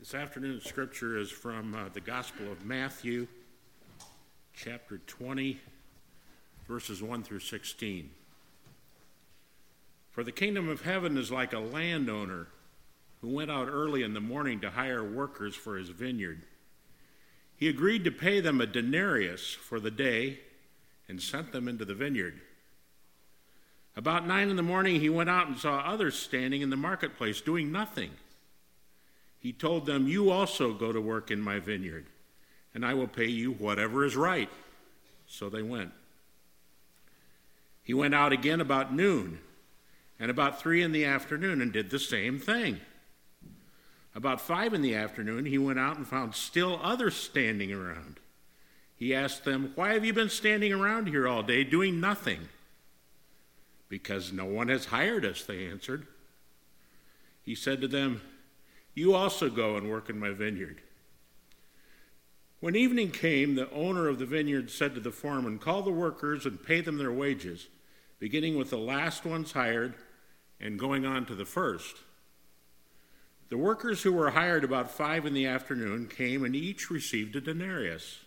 This afternoon's scripture is from the Gospel of Matthew, chapter 20, verses 1 through 16. For the kingdom of heaven is like a landowner who went out early in the morning to hire workers for his vineyard. He agreed to pay them a denarius for the day and sent them into the vineyard. About 9 a.m, he went out and saw others standing in the marketplace doing nothing. He told them, "You also go to work in my vineyard, and I will pay you whatever is right." So they went. He went out again about noon and about 3 p.m. and did the same thing. About 5 p.m, he went out and found still others standing around. He asked them, "Why have you been standing around here all day doing nothing?" "Because no one has hired us," they answered. He said to them, "You also go and work in my vineyard." When evening came, the owner of the vineyard said to the foreman, "Call the workers and pay them their wages, beginning with the last ones hired and going on to the first." The workers who were hired about 5 p.m. came and each received a denarius.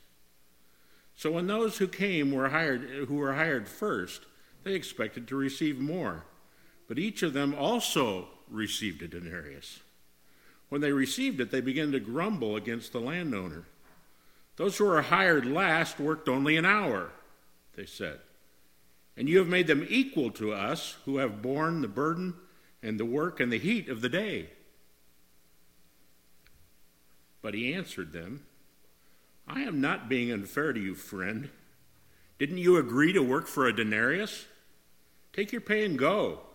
So when those who came were hired first, they expected to receive more, but each of them also received a denarius. When they received it, they began to grumble against the landowner. "Those who were hired last worked only an hour," they said, "and you have made them equal to us who have borne the burden and the work and the heat of the day." But he answered them, "I am not being unfair to you, friend. Didn't you agree to work for a denarius? Take your pay and go.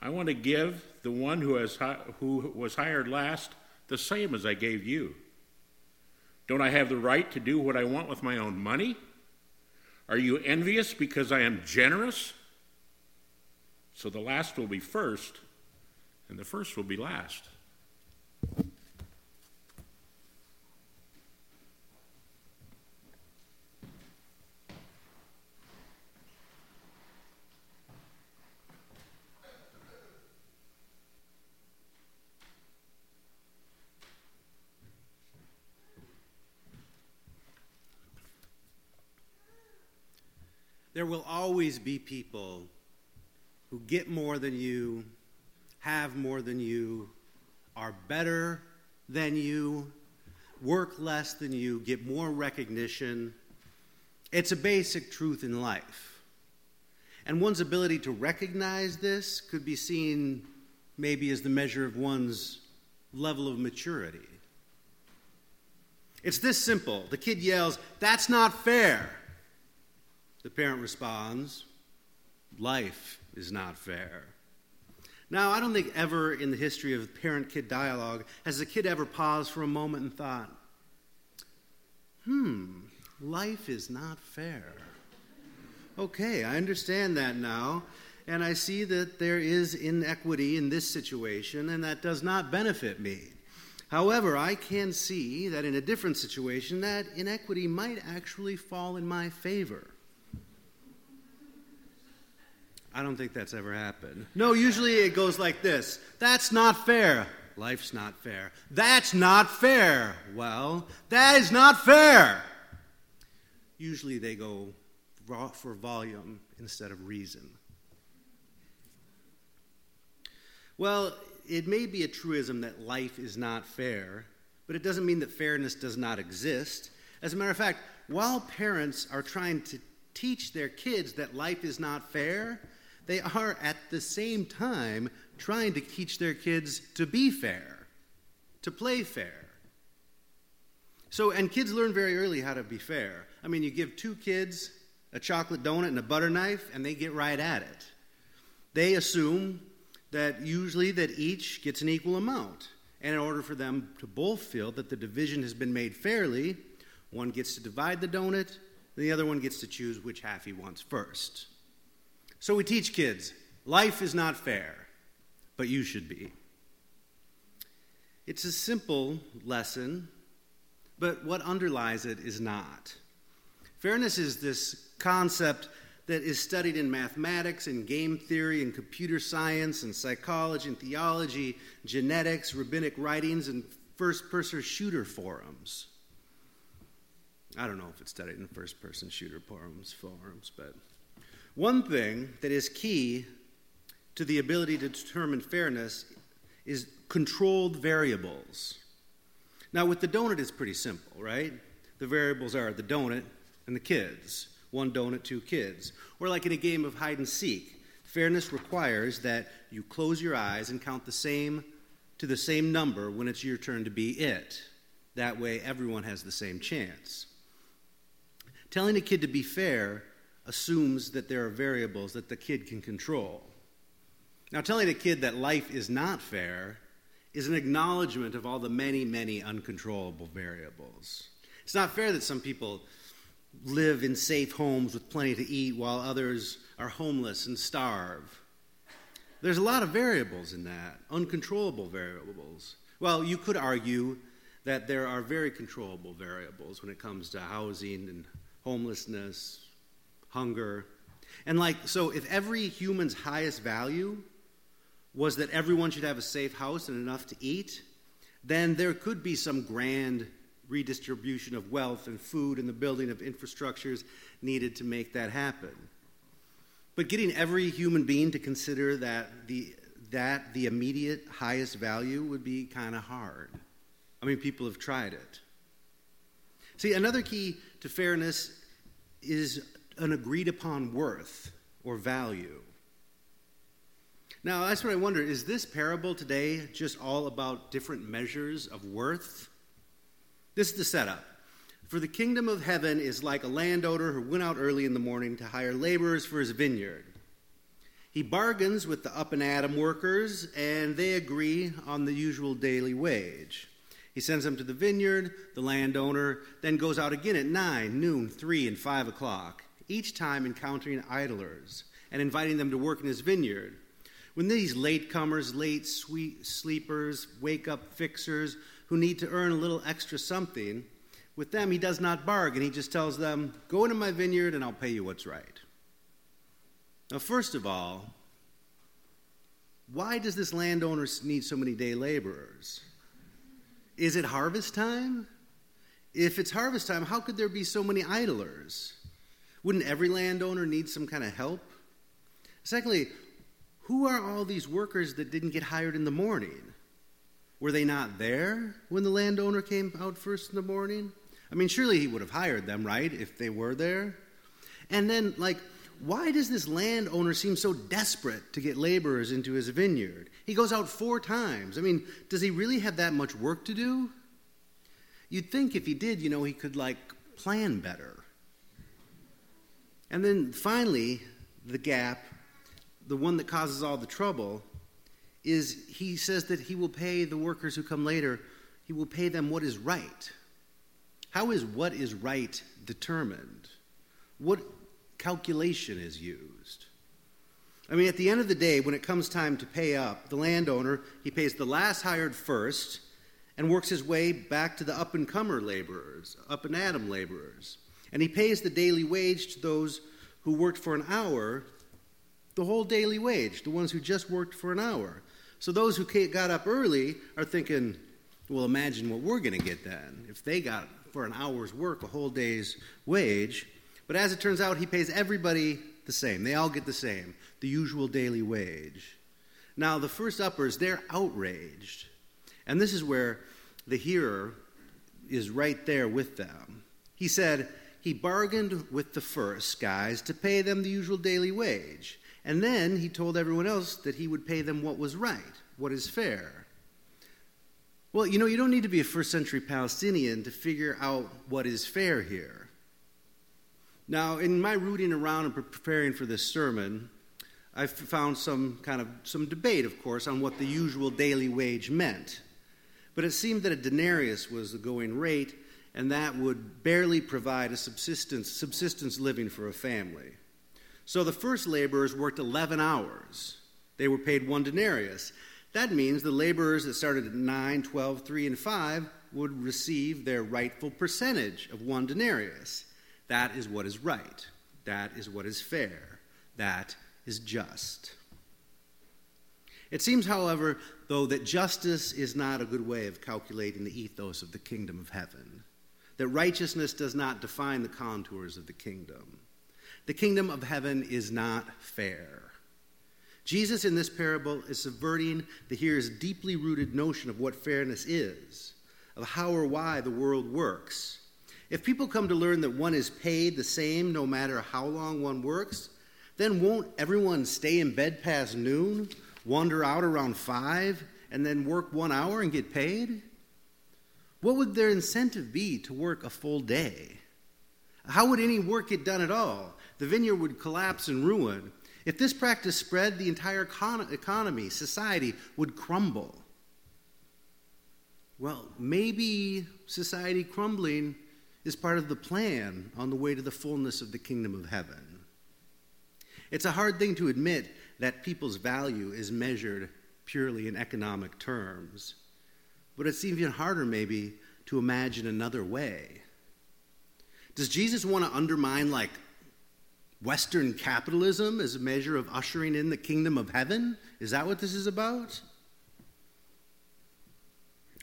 I want to give the one who was hired last the same as I gave you. Don't I have the right to do what I want with my own money? Are you envious because I am generous? So the last will be first, and the first will be last." There will always be people who get more than you, have more than you, are better than you, work less than you, get more recognition. It's a basic truth in life. And one's ability to recognize this could be seen maybe as the measure of one's level of maturity. It's this simple. The kid yells, "That's not fair." The parent responds, "Life is not fair." Now, I don't think ever in the history of parent-kid dialogue has the kid ever paused for a moment and thought, life is not fair. Okay, I understand that now, and I see that there is inequity in this situation, and that does not benefit me. However, I can see that in a different situation, that inequity might actually fall in my favor. I don't think that's ever happened. No, usually it goes like this. "That's not fair." "Life's not fair." "That's not fair." "Well, that is not fair." Usually they go for volume instead of reason. Well, it may be a truism that life is not fair, but it doesn't mean that fairness does not exist. As a matter of fact, while parents are trying to teach their kids that life is not fair, they are at the same time trying to teach their kids to be fair, to play fair. So, and kids learn very early how to be fair. I mean, you give two kids a chocolate donut and a butter knife, and they get right at it. They assume that usually that each gets an equal amount. And in order for them to both feel that the division has been made fairly, one gets to divide the donut, the other one gets to choose which half he wants first. So we teach kids, life is not fair, but you should be. It's a simple lesson, but what underlies it is not. Fairness is this concept that is studied in mathematics and game theory and computer science and psychology and theology, genetics, rabbinic writings, and first-person shooter forums. I don't know if it's studied in first-person shooter forums, but one thing that is key to the ability to determine fairness is controlled variables. Now, with the donut, it's pretty simple, right? The variables are the donut and the kids. One donut, two kids. Or like in a game of hide-and-seek, fairness requires that you close your eyes and count the same to the same number when it's your turn to be it. That way, everyone has the same chance. Telling a kid to be fair assumes that there are variables that the kid can control. Now, telling a kid that life is not fair is an acknowledgement of all the many, many uncontrollable variables. It's not fair that some people live in safe homes with plenty to eat while others are homeless and starve. There's a lot of variables in that, uncontrollable variables. Well, you could argue that there are very controllable variables when it comes to housing and homelessness, hunger. And so if every human's highest value was that everyone should have a safe house and enough to eat, then there could be some grand redistribution of wealth and food and the building of infrastructures needed to make that happen. But getting every human being to consider that the immediate highest value would be kind of hard. I mean, people have tried it. See, another key to fairness is an agreed-upon worth or value. Now, that's what I wonder, is this parable today just all about different measures of worth? This is the setup. For the kingdom of heaven is like a landowner who went out early in the morning to hire laborers for his vineyard. He bargains with the up-and-atom workers, and they agree on the usual daily wage. He sends them to the vineyard. The landowner then goes out again at 9, noon, 3, and 5 o'clock, each time encountering idlers and inviting them to work in his vineyard. When these latecomers, late sleepers, wake-up fixers, who need to earn a little extra something, with them he does not bargain. He just tells them, go into my vineyard and I'll pay you what's right. Now, first of all, why does this landowner need so many day laborers? Is it harvest time? If it's harvest time, how could there be so many idlers? Wouldn't every landowner need some kind of help? Secondly, who are all these workers that didn't get hired in the morning? Were they not there when the landowner came out first in the morning? I mean, surely he would have hired them, right, if they were there? And then, why does this landowner seem so desperate to get laborers into his vineyard? He goes out 4 times. I mean, does he really have that much work to do? You'd think if he did, he could, plan better. And then, finally, the gap, the one that causes all the trouble, is he says that he will pay the workers who come later, he will pay them what is right. How is what is right determined? What calculation is used? I mean, at the end of the day, when it comes time to pay up, the landowner, he pays the last hired first and works his way back to the up-and-comer laborers, up-and-atom laborers. And he pays the daily wage to those who worked for an hour, the whole daily wage, the ones who just worked for an hour. So those who got up early are thinking, well, imagine what we're going to get then if they got for an hour's work a whole day's wage. But as it turns out, he pays everybody the same. They all get the same, the usual daily wage. Now, the first uppers, they're outraged. And this is where the hearer is right there with them. He said he bargained with the first guys to pay them the usual daily wage. And then he told everyone else that he would pay them what was right, what is fair. Well, you don't need to be a first-century Palestinian to figure out what is fair here. Now, in my rooting around and preparing for this sermon, I found some debate, of course, on what the usual daily wage meant. But it seemed that a denarius was the going rate, and that would barely provide a subsistence living for a family. So the first laborers worked 11 hours. They were paid 1 denarius. That means the laborers that started at 9, 12, 3, and 5 would receive their rightful percentage of 1 denarius. That is what is right. That is what is fair. That is just. It seems, however, though, that justice is not a good way of calculating the ethos of the kingdom of heaven, that righteousness does not define the contours of the kingdom. The kingdom of heaven is not fair. Jesus in this parable is subverting the hearer's deeply rooted notion of what fairness is, of how or why the world works. If people come to learn that one is paid the same no matter how long one works, then won't everyone stay in bed past noon, wander out around 5, and then work 1 hour and get paid? What would their incentive be to work a full day? How would any work get done at all? The vineyard would collapse and ruin. If this practice spread, the entire economy, society, would crumble. Well, maybe society crumbling is part of the plan on the way to the fullness of the kingdom of heaven. It's a hard thing to admit that people's value is measured purely in economic terms, but it's even harder, maybe, to imagine another way. Does Jesus want to undermine, Western capitalism as a measure of ushering in the kingdom of heaven? Is that what this is about?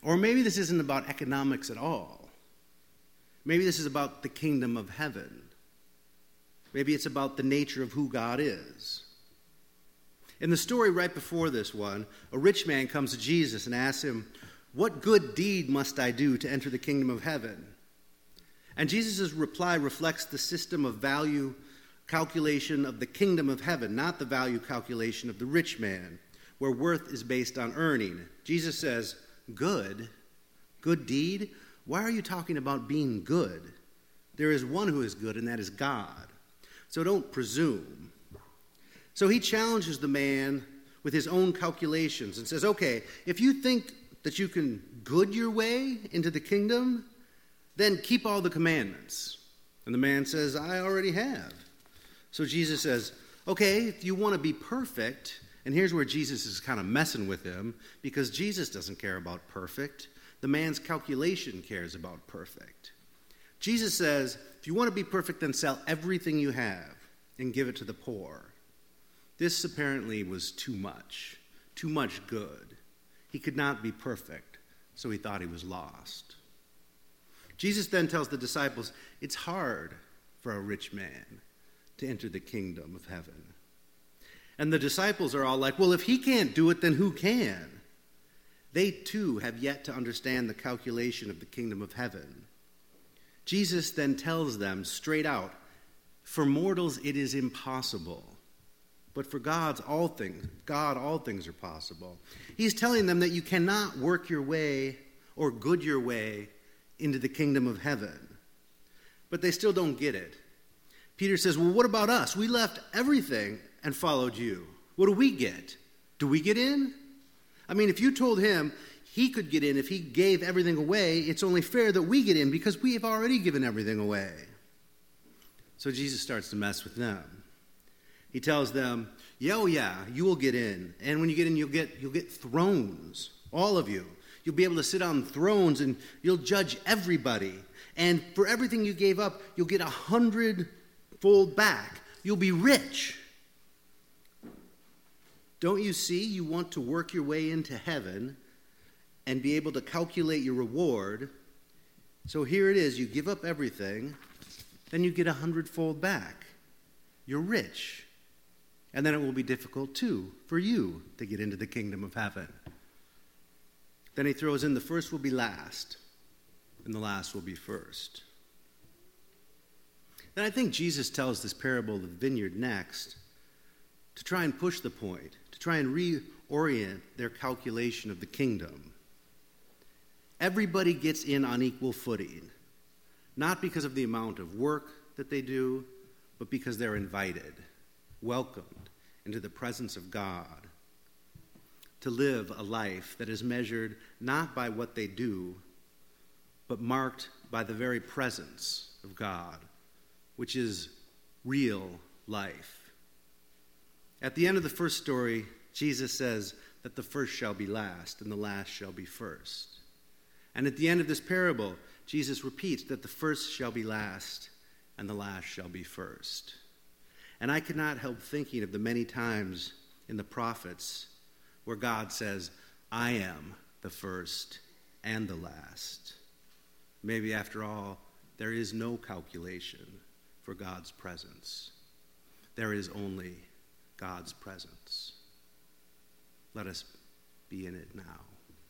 Or maybe this isn't about economics at all. Maybe this is about the kingdom of heaven. Maybe it's about the nature of who God is. In the story right before this one, a rich man comes to Jesus and asks him, "What good deed must I do to enter the kingdom of heaven?" And Jesus' reply reflects the system of value calculation of the kingdom of heaven, not the value calculation of the rich man, where worth is based on earning. Jesus says, good deed? Why are you talking about being good? There is one who is good, and that is God. So don't presume. So he challenges the man with his own calculations and says, okay, if you think that you can good your way into the kingdom, then keep all the commandments. And the man says, I already have. So Jesus says, okay, if you want to be perfect, and here's where Jesus is kind of messing with him, because Jesus doesn't care about perfect. The man's calculation cares about perfect. Jesus says, if you want to be perfect, then sell everything you have and give it to the poor. This apparently was too much good. He could not be perfect, so he thought he was lost. Jesus then tells the disciples, it's hard for a rich man to enter the kingdom of heaven. And the disciples are all like, well, if he can't do it, then who can? They too have yet to understand the calculation of the kingdom of heaven. Jesus then tells them straight out, for mortals it is impossible, but for God all things are possible. He's telling them that you cannot work your way or good your way into the kingdom of heaven. But they still don't get it. Peter says, well, what about us? We left everything and followed you. What do we get? Do we get in? I mean, if you told him he could get in if he gave everything away, it's only fair that we get in because we have already given everything away. So Jesus starts to mess with them. He tells them, yeah, you will get in. And when you get in, you'll get thrones, all of you. You'll be able to sit on thrones and you'll judge everybody. And for everything you gave up, you'll get 100 fold back. You'll be rich. Don't you see? You want to work your way into heaven and be able to calculate your reward. So here it is. You give up everything, then you get 100-fold back. You're rich. And then it will be difficult, too, for you to get into the kingdom of heaven. Then he throws in the first will be last, and the last will be first. And I think Jesus tells this parable of the vineyard next to try and push the point, to try and reorient their calculation of the kingdom. Everybody gets in on equal footing, not because of the amount of work that they do, but because they're invited, welcomed into the presence of God, to live a life that is measured not by what they do, but marked by the very presence of God, which is real life. At the end of the first story, Jesus says that the first shall be last and the last shall be first. And at the end of this parable, Jesus repeats that the first shall be last and the last shall be first. And I could not help thinking of the many times in the prophets where God says, I am the first and the last. Maybe after all, there is no calculation for God's presence. There is only God's presence. Let us be in it now.